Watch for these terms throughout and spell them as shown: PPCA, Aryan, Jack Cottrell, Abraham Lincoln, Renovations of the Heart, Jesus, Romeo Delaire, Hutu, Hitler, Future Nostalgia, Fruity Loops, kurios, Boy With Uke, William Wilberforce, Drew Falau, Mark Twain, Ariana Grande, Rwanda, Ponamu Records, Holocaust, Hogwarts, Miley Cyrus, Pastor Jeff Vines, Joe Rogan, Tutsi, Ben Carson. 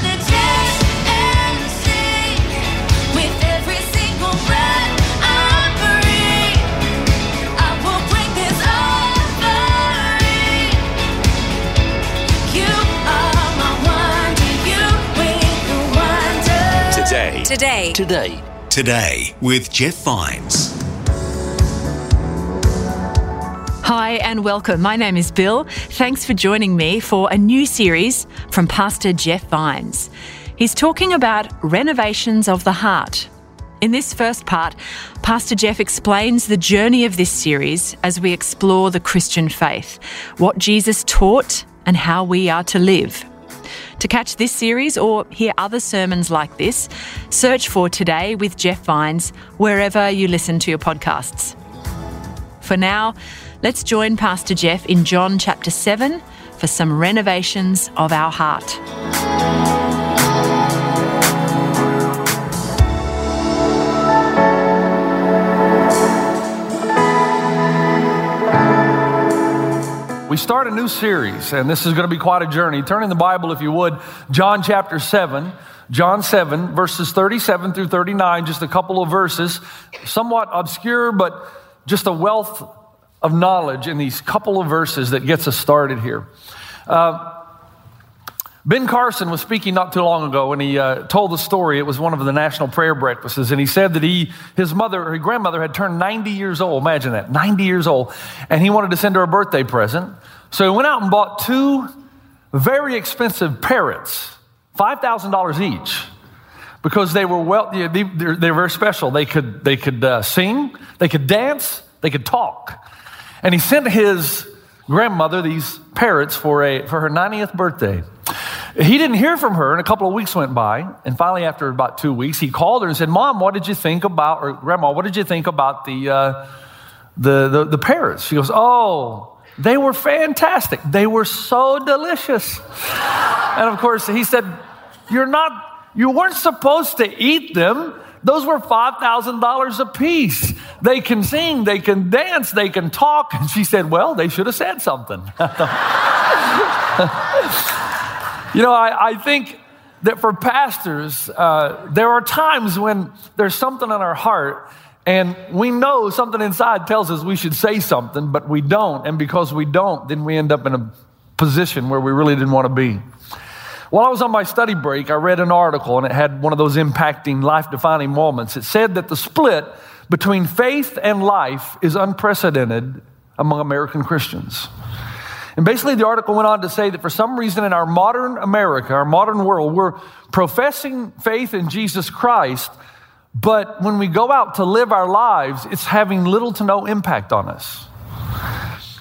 to dance and sing with every single breath I breathe. I will break this offering. You are my wonder, you with the wonder. Today with Jeff Vines. Hi and welcome. My name is Bill. Thanks for joining me for a new series from Pastor Jeff Vines. He's talking about renovations of the heart. In this first part, Pastor Jeff explains the journey of this series as we explore the Christian faith, what Jesus taught and how we are to live. To catch this series or hear other sermons like this, search for Today with Jeff Vines wherever you listen to your podcasts. For now, let's join Pastor Jeff in John chapter 7 for some renovations of our heart. We start a new series, and this is going to be quite a journey. Turn in the Bible, if you would, John chapter 7. John 7, verses 37 through 39, just a couple of verses. Somewhat obscure, but just a wealth of knowledge in these couple of verses that gets us started here. Ben Carson was speaking not too long ago, and he told the story. It was one of the national prayer breakfasts, and he said that his grandmother had turned 90 years old. Imagine that, 90 years old. And he wanted to send her a birthday present. So he went out and bought two very expensive parrots, $5,000 each, because they were they're very special. They could sing, they could dance, they could talk. And he sent his grandmother these parrots for her 90th birthday. He didn't hear from her, and a couple of weeks went by, and finally after about 2 weeks, he called her and said, Mom, what did you think about, or Grandma, what did you think about the parrots? She goes, oh, they were fantastic. They were so delicious. And of course, he said, you weren't supposed to eat them. Those were $5,000 a piece. They can sing, they can dance, they can talk. And she said, well, they should have said something. You know, I think that for pastors, there are times when there's something in our heart and we know something inside tells us we should say something, but we don't. And because we don't, then we end up in a position where we really didn't want to be. While I was on my study break, I read an article and it had one of those impacting, life-defining moments. It said that the split between faith and life is unprecedented among American Christians. And basically the article went on to say that for some reason in our modern America, our modern world, we're professing faith in Jesus Christ, but when we go out to live our lives, it's having little to no impact on us.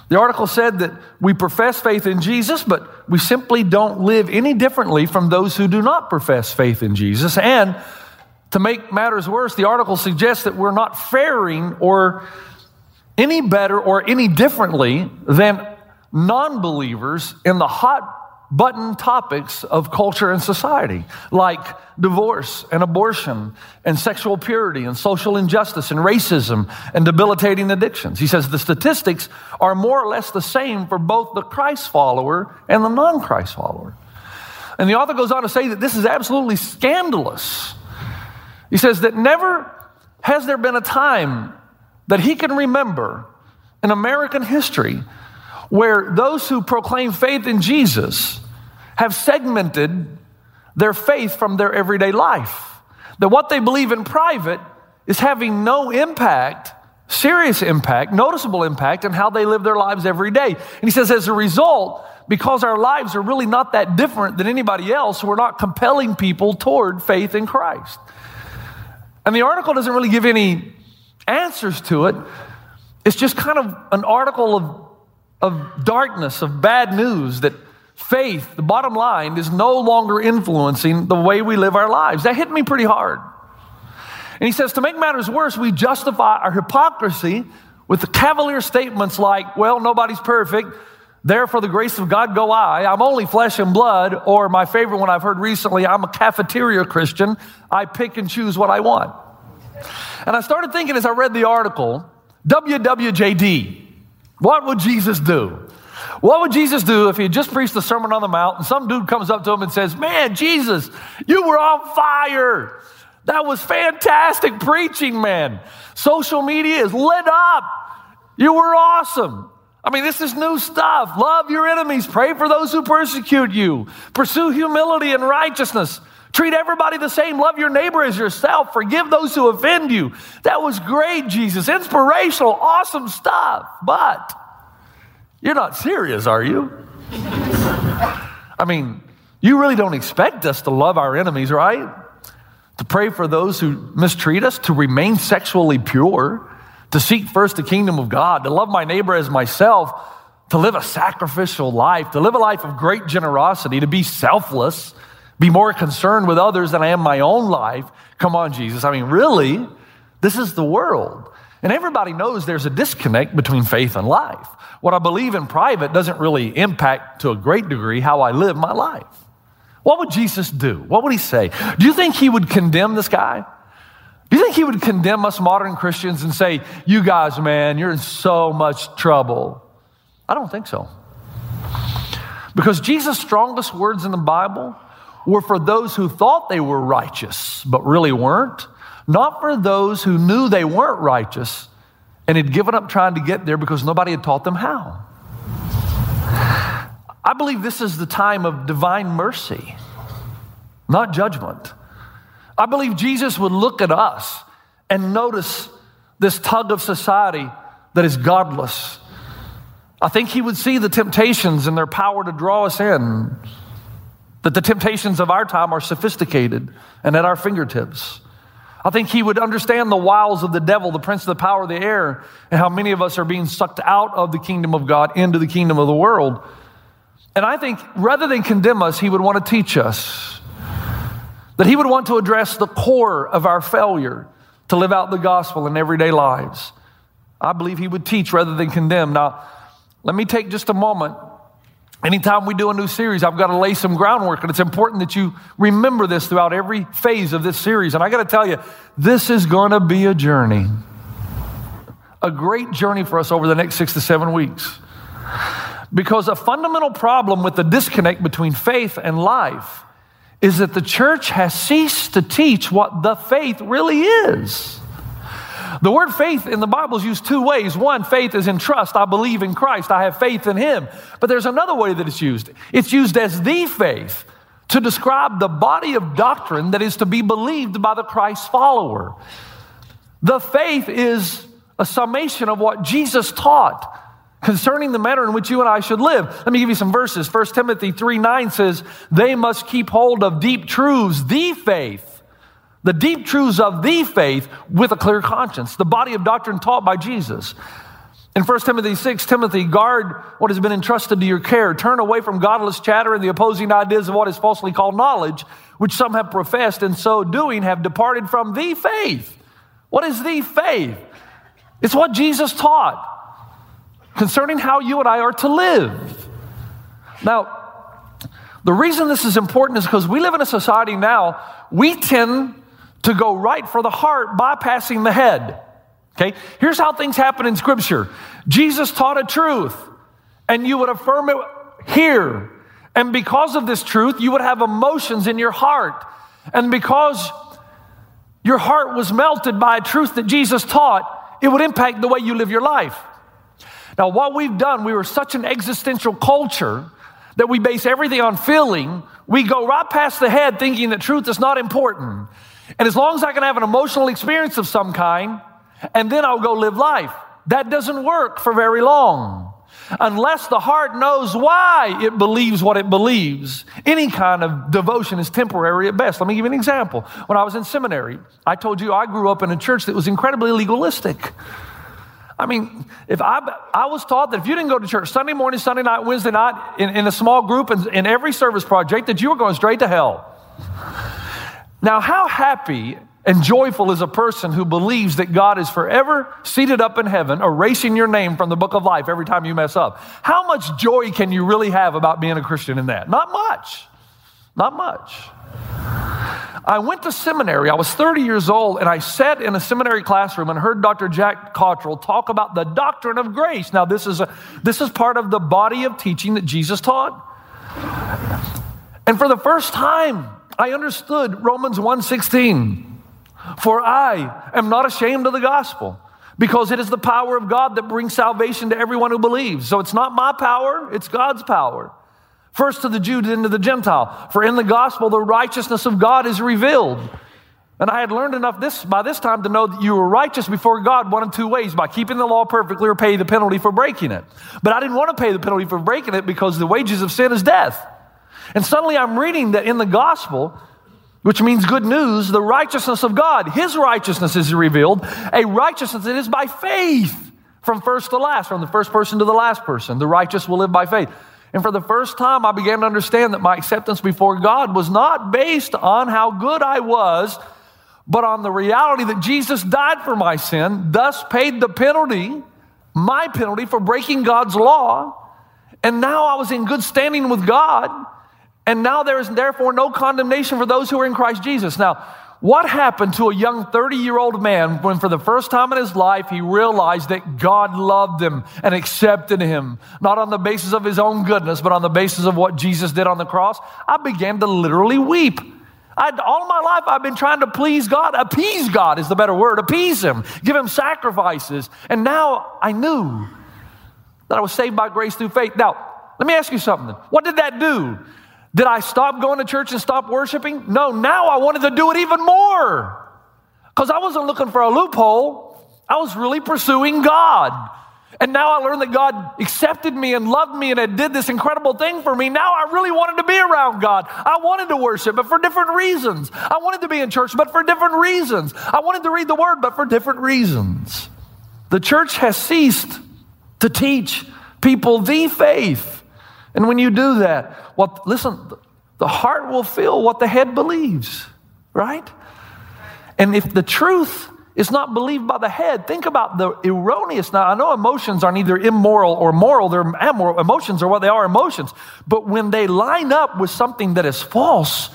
The article said that we profess faith in Jesus, but we simply don't live any differently from those who do not profess faith in Jesus. And to make matters worse, the article suggests that we're not faring or any better or any differently than non-believers in the hot-button topics of culture and society, like divorce and abortion and sexual purity and social injustice and racism and debilitating addictions. He says the statistics are more or less the same for both the Christ follower and the non-Christ follower. And the author goes on to say that this is absolutely scandalous. He says that never has there been a time that he can remember in American history where those who proclaim faith in Jesus have segmented their faith from their everyday life. That what they believe in private is having no impact, serious impact, noticeable impact on how they live their lives every day. And he says, as a result, because our lives are really not that different than anybody else, we're not compelling people toward faith in Christ. And the article doesn't really give any answers to it. It's just kind of an article of darkness, of bad news, that faith, the bottom line, is no longer influencing the way we live our lives. That hit me pretty hard. And he says, to make matters worse, we justify our hypocrisy with the cavalier statements like, well, nobody's perfect, therefore the grace of God go I, I'm only flesh and blood, or my favorite one I've heard recently, I'm a cafeteria Christian, I pick and choose what I want. And I started thinking as I read the article, WWJD, what would Jesus do? What would Jesus do if he had just preached the Sermon on the Mount and some dude comes up to him and says, man, Jesus, you were on fire. That was fantastic preaching, man. Social media is lit up. You were awesome. I mean, this is new stuff. Love your enemies. Pray for those who persecute you. Pursue humility and righteousness. Treat everybody the same. Love your neighbor as yourself. Forgive those who offend you. That was great, Jesus. Inspirational, awesome stuff. But you're not serious, are you? I mean, you really don't expect us to love our enemies, right? To pray for those who mistreat us, to remain sexually pure, to seek first the kingdom of God, to love my neighbor as myself, to live a sacrificial life, to live a life of great generosity, to be selfless, be more concerned with others than I am my own life. Come on, Jesus. I mean, really, this is the world. And everybody knows there's a disconnect between faith and life. What I believe in private doesn't really impact to a great degree how I live my life. What would Jesus do? What would he say? Do you think he would condemn this guy? Do you think he would condemn us modern Christians and say, you guys, man, you're in so much trouble? I don't think so. Because Jesus' strongest words in the Bible were for those who thought they were righteous but really weren't, not for those who knew they weren't righteous and had given up trying to get there because nobody had taught them how. I believe this is the time of divine mercy, not judgment. I believe Jesus would look at us and notice this tug of society that is godless. I think he would see the temptations and their power to draw us in, that the temptations of our time are sophisticated and at our fingertips. I think he would understand the wiles of the devil, the prince of the power of the air, and how many of us are being sucked out of the kingdom of God into the kingdom of the world. And I think rather than condemn us, he would want to teach us, that he would want to address the core of our failure to live out the gospel in everyday lives. I believe he would teach rather than condemn. Now, let me take just a moment. Anytime we do a new series, I've got to lay some groundwork, and it's important that you remember this throughout every phase of this series. And I got to tell you, this is going to be a journey, a great journey for us over the next 6 to 7 weeks. Because a fundamental problem with the disconnect between faith and life is that the church has ceased to teach what the faith really is. The word faith in the Bible is used two ways. One, faith is in trust. I believe in Christ. I have faith in him. But there's another way that it's used. It's used as the faith to describe the body of doctrine that is to be believed by the Christ follower. The faith is a summation of what Jesus taught concerning the manner in which you and I should live. Let me give you some verses. 1 Timothy 3:9 says, they must keep hold of deep truths, the faith. The deep truths of the faith with a clear conscience, the body of doctrine taught by Jesus. In 1 Timothy 6, Timothy, guard what has been entrusted to your care. Turn away from godless chatter and the opposing ideas of what is falsely called knowledge, which some have professed, and so doing have departed from the faith. What is the faith? It's what Jesus taught concerning how you and I are to live. Now, the reason this is important is because we live in a society now, we tend to go right for the heart, bypassing the head. Okay? Here's how things happen in Scripture. Jesus taught a truth, and you would affirm it here. And because of this truth, you would have emotions in your heart. And because your heart was melted by a truth that Jesus taught, it would impact the way you live your life. Now, what we've done, we were such an existential culture that we base everything on feeling We go right past the head thinking that truth is not important. And as long as I can have an emotional experience of some kind, and then I'll go live life. That doesn't work for very long. Unless the heart knows why it believes what it believes, any kind of devotion is temporary at best. Let me give you an example. When I was in seminary, I told you I grew up in a church that was incredibly legalistic. I mean, if I was taught that if you didn't go to church Sunday morning, Sunday night, Wednesday night, in a small group, in every service project, that you were going straight to hell. Now, how happy and joyful is a person who believes that God is forever seated up in heaven, erasing your name from the book of life every time you mess up? How much joy can you really have about being a Christian in that? Not much. Not much. I went to seminary. I was 30 years old, and I sat in a seminary classroom and heard Dr. Jack Cottrell talk about the doctrine of grace. Now, this is part of the body of teaching that Jesus taught. And for the first time, I understood Romans 1:16. For I am not ashamed of the gospel, because it is the power of God that brings salvation to everyone who believes. So it's not my power, it's God's power. First to the Jew, then to the Gentile. For in the gospel, the righteousness of God is revealed. And I had learned enough by this time to know that you were righteous before God one of two ways, by keeping the law perfectly or pay the penalty for breaking it. But I didn't want to pay the penalty for breaking it because the wages of sin is death. And suddenly I'm reading that in the gospel, which means good news, the righteousness of God, his righteousness is revealed, a righteousness that is by faith from first to last, from the first person to the last person. The righteous will live by faith. And for the first time, I began to understand that my acceptance before God was not based on how good I was, but on the reality that Jesus died for my sin, thus paid the penalty, my penalty for breaking God's law. And now I was in good standing with God. And now there is therefore no condemnation for those who are in Christ Jesus. Now, what happened to a young 30-year-old man when for the first time in his life he realized that God loved him and accepted him, not on the basis of his own goodness, but on the basis of what Jesus did on the cross? I began to literally weep. All my life I've been trying to please God. Appease God is the better word. Appease him. Give him sacrifices. And now I knew that I was saved by grace through faith. Now, let me ask you something. What did that do? Did I stop going to church and stop worshiping? No, now I wanted to do it even more because I wasn't looking for a loophole. I was really pursuing God. And now I learned that God accepted me and loved me and did this incredible thing for me. Now I really wanted to be around God. I wanted to worship, but for different reasons. I wanted to be in church, but for different reasons. I wanted to read the word, but for different reasons. The church has ceased to teach people the faith. And when you do that, well, listen, the heart will feel what the head believes, right? And if the truth is not believed by the head, think about the erroneous. Now, I know emotions aren't either immoral or moral. They're amoral. Emotions are what they are, emotions. But when they line up with something that is false,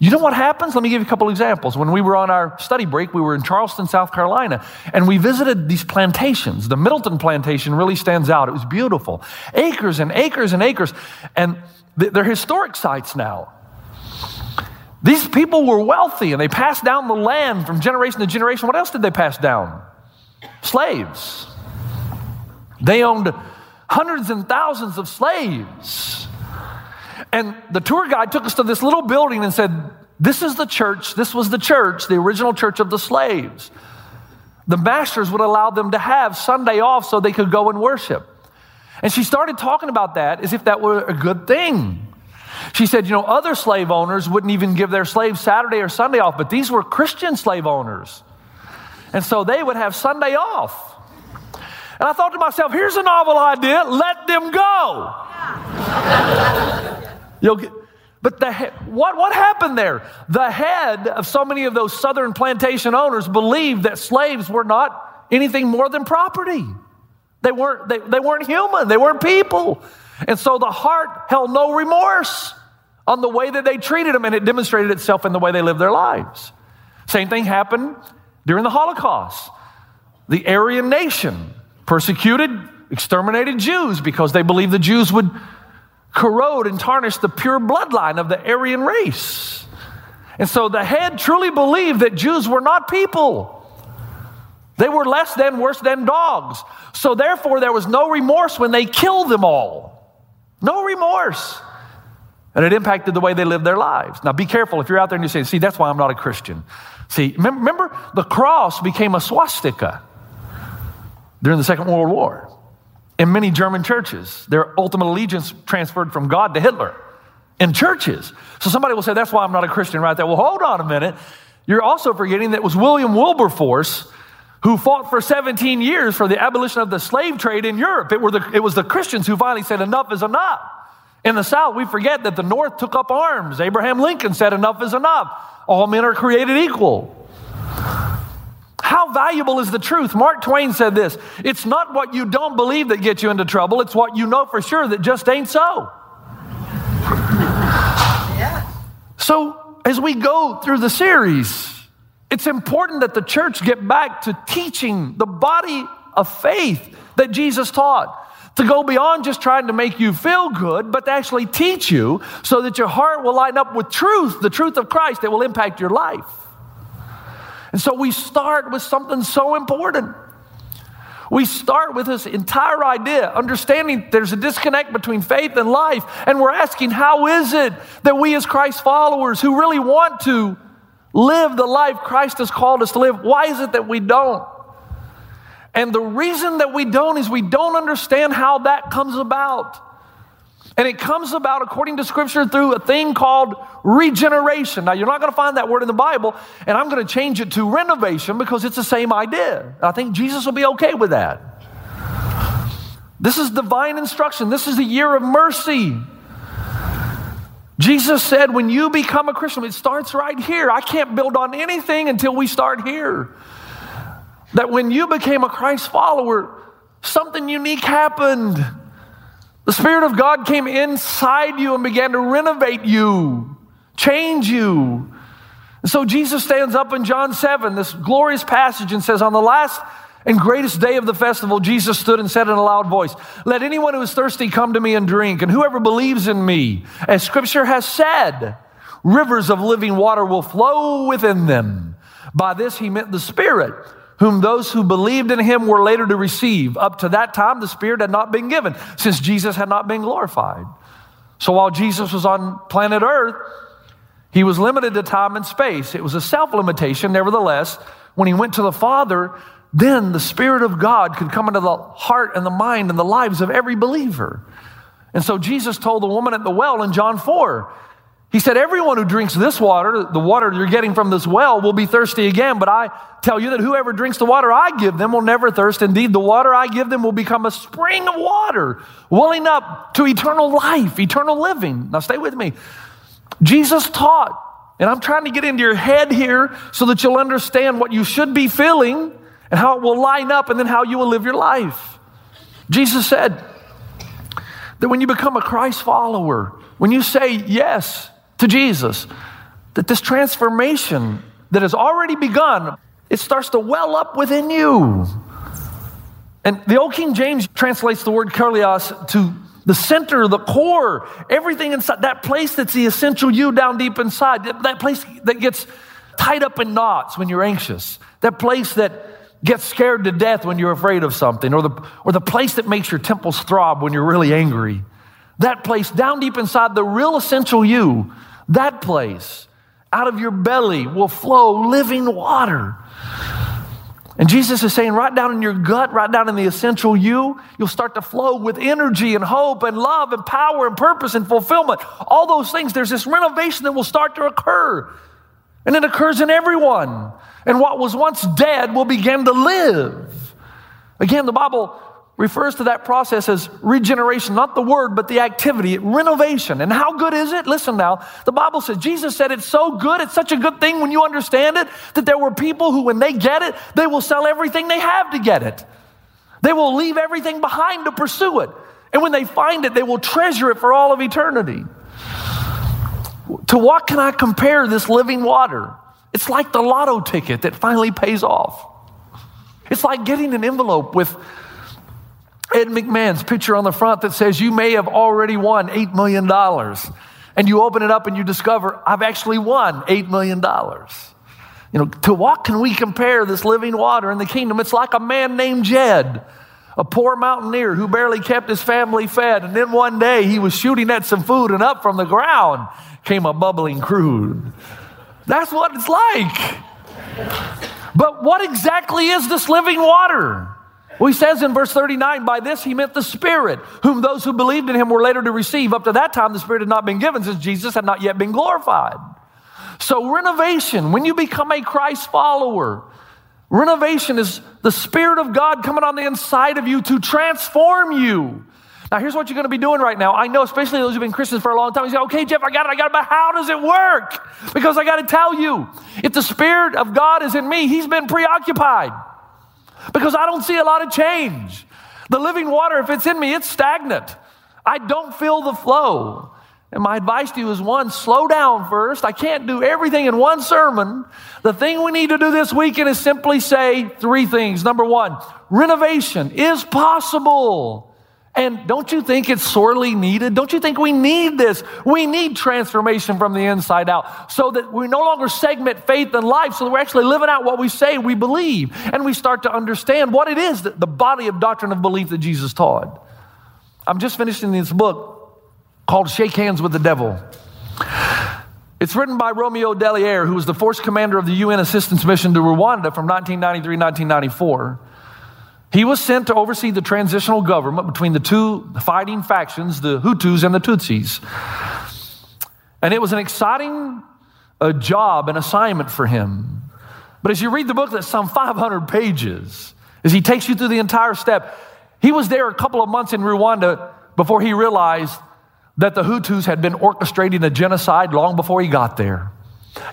you know what happens? Let me give you a couple examples. When we were on our study break, we were in Charleston, South Carolina, and we visited these plantations. The Middleton plantation really stands out. It was beautiful. Acres and acres and acres. And they're historic sites now. These people were wealthy, and they passed down the land from generation to generation. What else did they pass down? Slaves. They owned hundreds and thousands of slaves. And the tour guide took us to this little building and said, this is the church. This was the church, the original church of the slaves. The masters would allow them to have Sunday off so they could go and worship. And she started talking about that as if that were a good thing. She said, you know, other slave owners wouldn't even give their slaves Saturday or Sunday off, but these were Christian slave owners. And so they would have Sunday off. And I thought to myself, here's a novel idea. Let them go. Yeah. What happened there? The head of so many of those southern plantation owners believed that slaves were not anything more than property. They weren't human. They weren't people. And so the heart held no remorse on the way that they treated them, and it demonstrated itself in the way they lived their lives. Same thing happened during the Holocaust. The Aryan nation persecuted, exterminated Jews because they believed the Jews would corrode and tarnish the pure bloodline of the Aryan race. And so the head truly believed that Jews were not people. They were less than, worse than dogs. So therefore, there was no remorse when they killed them all. No remorse. And it impacted the way they lived their lives. Now, be careful if you're out there and you say, see, that's why I'm not a Christian. See, remember, the cross became a swastika during the Second World War. In many German churches, their ultimate allegiance transferred from God to Hitler in churches. So somebody will say, that's why I'm not a Christian right there. Well, hold on a minute. You're also forgetting that it was William Wilberforce who fought for 17 years for the abolition of the slave trade in Europe. It was the Christians who finally said, enough is enough. In the South, we forget that the North took up arms. Abraham Lincoln said, enough is enough. All men are created equal. How valuable is the truth? Mark Twain said this, it's not what you don't believe that gets you into trouble. It's what you know for sure that just ain't so. Yeah. So as we go through the series, it's important that the church get back to teaching the body of faith that Jesus taught, to go beyond just trying to make you feel good, but to actually teach you so that your heart will line up with truth, the truth of Christ that will impact your life. And so we start with something so important. We start with this entire idea, understanding there's a disconnect between faith and life, and we're asking, how is it that we as Christ followers who really want to live the life Christ has called us to live, why is it that we don't? And the reason that we don't is we don't understand how that comes about. And it comes about, according to Scripture, through a thing called regeneration. Now, you're not going to find that word in the Bible, and I'm going to change it to renovation because it's the same idea. I think Jesus will be okay with that. This is divine instruction. This is the year of mercy. Jesus said, when you become a Christian, it starts right here. I can't build on anything until we start here. That when you became a Christ follower, something unique happened. The Spirit of God came inside you and began to renovate you, change you. And so Jesus stands up in John 7, this glorious passage, and says, on the last and greatest day of the festival, Jesus stood and said in a loud voice, let anyone who is thirsty come to me and drink, and whoever believes in me, as Scripture has said, rivers of living water will flow within them. By this he meant the Spirit, whom those who believed in him were later to receive. Up to that time, the Spirit had not been given, since Jesus had not been glorified. So while Jesus was on planet Earth, he was limited to time and space. It was a self-limitation. Nevertheless, when he went to the Father, then the Spirit of God could come into the heart and the mind and the lives of every believer. And so Jesus told the woman at the well in John 4, he said, everyone who drinks this water, the water you're getting from this well, will be thirsty again. But I tell you that whoever drinks the water I give them will never thirst. Indeed, the water I give them will become a spring of water, welling up to eternal life, eternal living. Now stay with me. Jesus taught, and I'm trying to get into your head here so that you'll understand what you should be feeling and how it will line up and then how you will live your life. Jesus said that when you become a Christ follower, when you say yes to Jesus, that this transformation that has already begun, it starts to well up within you. And the old King James translates the word kurios to the center, the core, everything inside, that place that's the essential you down deep inside, that place that gets tied up in knots when you're anxious, that place that gets scared to death when you're afraid of something, or the place that makes your temples throb when you're really angry. That place down deep inside, the real essential you, that place out of your belly will flow living water. And Jesus is saying right down in your gut, right down in the essential you, you'll start to flow with energy and hope and love and power and purpose and fulfillment. All those things, there's this renovation that will start to occur. And it occurs in everyone. And what was once dead will begin to live. Again, the Bible refers to that process as regeneration, not the word, but the activity, renovation. And how good is it? Listen now, the Bible says, Jesus said it's so good, it's such a good thing when you understand it, that there were people who, when they get it, they will sell everything they have to get it. They will leave everything behind to pursue it. And when they find it, they will treasure it for all of eternity. To what can I compare this living water? It's like the lotto ticket that finally pays off. It's like getting an envelope with Ed McMahon's picture on the front that says, you may have already won $8 million. And you open it up and you discover, I've actually won $8 million. You know, to what can we compare this living water in the kingdom? It's like a man named Jed a poor mountaineer who barely kept his family fed. And then one day he was shooting at some food, and up from the ground came a bubbling crude. That's what it's like. But what exactly is this living water? Well, he says in verse 39, by this he meant the Spirit, whom those who believed in him were later to receive. Up to that time, the Spirit had not been given, since Jesus had not yet been glorified. So renovation, when you become a Christ follower, renovation is the Spirit of God coming on the inside of you to transform you. Now, here's what you're going to be doing right now. I know, especially those who've been Christians for a long time, you say, okay, Jeff, I got it, but how does it work? Because I got to tell you, if the Spirit of God is in me, he's been preoccupied. Because I don't see a lot of change. The living water, if it's in me, it's stagnant. I don't feel the flow. And my advice to you is, one, slow down first. I can't do everything in one sermon. The thing we need to do this weekend is simply say three things. Number one, renovation is possible. And don't you think it's sorely needed? Don't you think we need this? We need transformation from the inside out so that we no longer segment faith and life, so that we're actually living out what we say we believe, and we start to understand what it is, that the body of doctrine of belief that Jesus taught. I'm just finishing this book called Shake Hands with the Devil. It's written by Romeo Delaire, who was the force commander of the UN assistance mission to Rwanda from 1993 to 1994. He was sent to oversee the transitional government between the two fighting factions, the Hutus and the Tutsis. And it was an exciting job and assignment for him. But as you read the book, that's some 500 pages, as he takes you through the entire step. He was there a couple of months in Rwanda before he realized that the Hutus had been orchestrating a genocide long before he got there.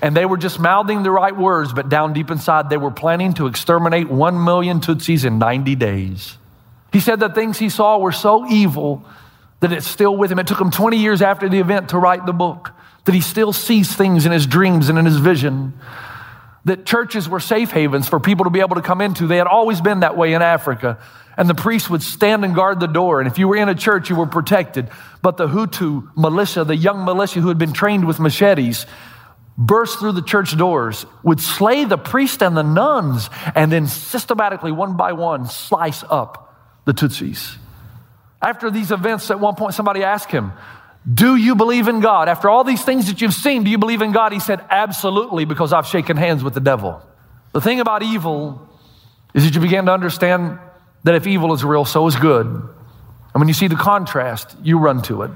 And they were just mouthing the right words, but down deep inside, they were planning to exterminate 1 million Tutsis in 90 days. He said the things he saw were so evil that it's still with him. It took him 20 years after the event to write the book, that he still sees things in his dreams and in his vision, that churches were safe havens for people to be able to come into. They had always been that way in Africa. And the priest would stand and guard the door. And if you were in a church, you were protected. But the Hutu militia, the young militia who had been trained with machetes, burst through the church doors, would slay the priest and the nuns, and then systematically, one by one, slice up the Tutsis. After these events, at one point, somebody asked him, do you believe in God? After all these things that you've seen, do you believe in God? He said, absolutely, because I've shaken hands with the devil. The thing about evil is that you begin to understand that if evil is real, so is good. And when you see the contrast, you run to it.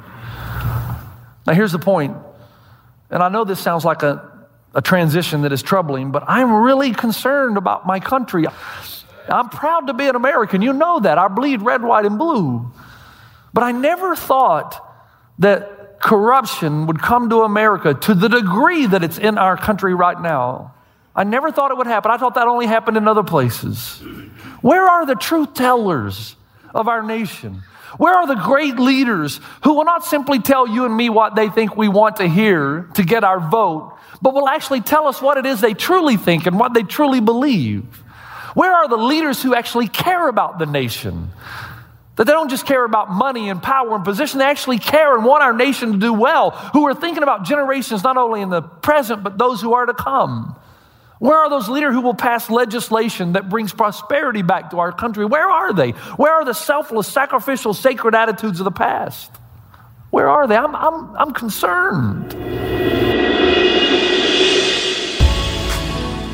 Now, here's the point. And I know this sounds like a transition that is troubling, but I'm really concerned about my country. I'm proud to be an American. You know that. I bleed red, white, and blue. But I never thought that corruption would come to America to the degree that it's in our country right now. I never thought it would happen. I thought that only happened in other places. Where are the truth tellers of our nation? Where are the great leaders who will not simply tell you and me what they think we want to hear to get our vote, but will actually tell us what it is they truly think and what they truly believe? Where are the leaders who actually care about the nation? That they don't just care about money and power and position, they actually care and want our nation to do well, who are thinking about generations not only in the present, but those who are to come. Where are those leaders who will pass legislation that brings prosperity back to our country? Where are they? Where are the selfless, sacrificial, sacred attitudes of the past? Where are they? I'm concerned.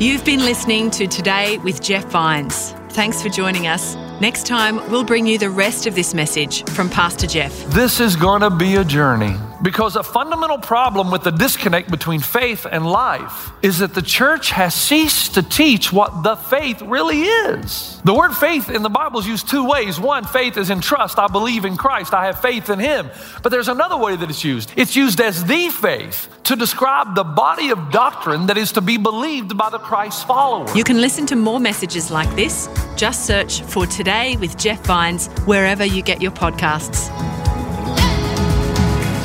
You've been listening to Today with Jeff Vines. Thanks for joining us. Next time, we'll bring you the rest of this message from Pastor Jeff. This is going to be a journey, because a fundamental problem with the disconnect between faith and life is that the church has ceased to teach what the faith really is. The word faith in the Bible is used two ways. One, faith is in trust. I believe in Christ. I have faith in him. But there's another way that it's used. It's used as the faith to describe the body of doctrine that is to be believed by the Christ follower. You can listen to more messages like this. Just search for Today with Jeff Vines wherever you get your podcasts.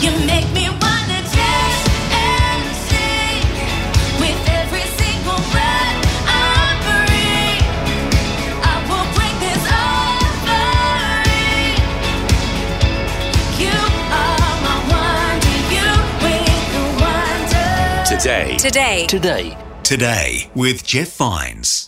You make me wanna dance and sing with every single breath I breathe. I will break this offering. You are my wonder. You with the wonder. Today. Today. Today. Today with Jeff Vines.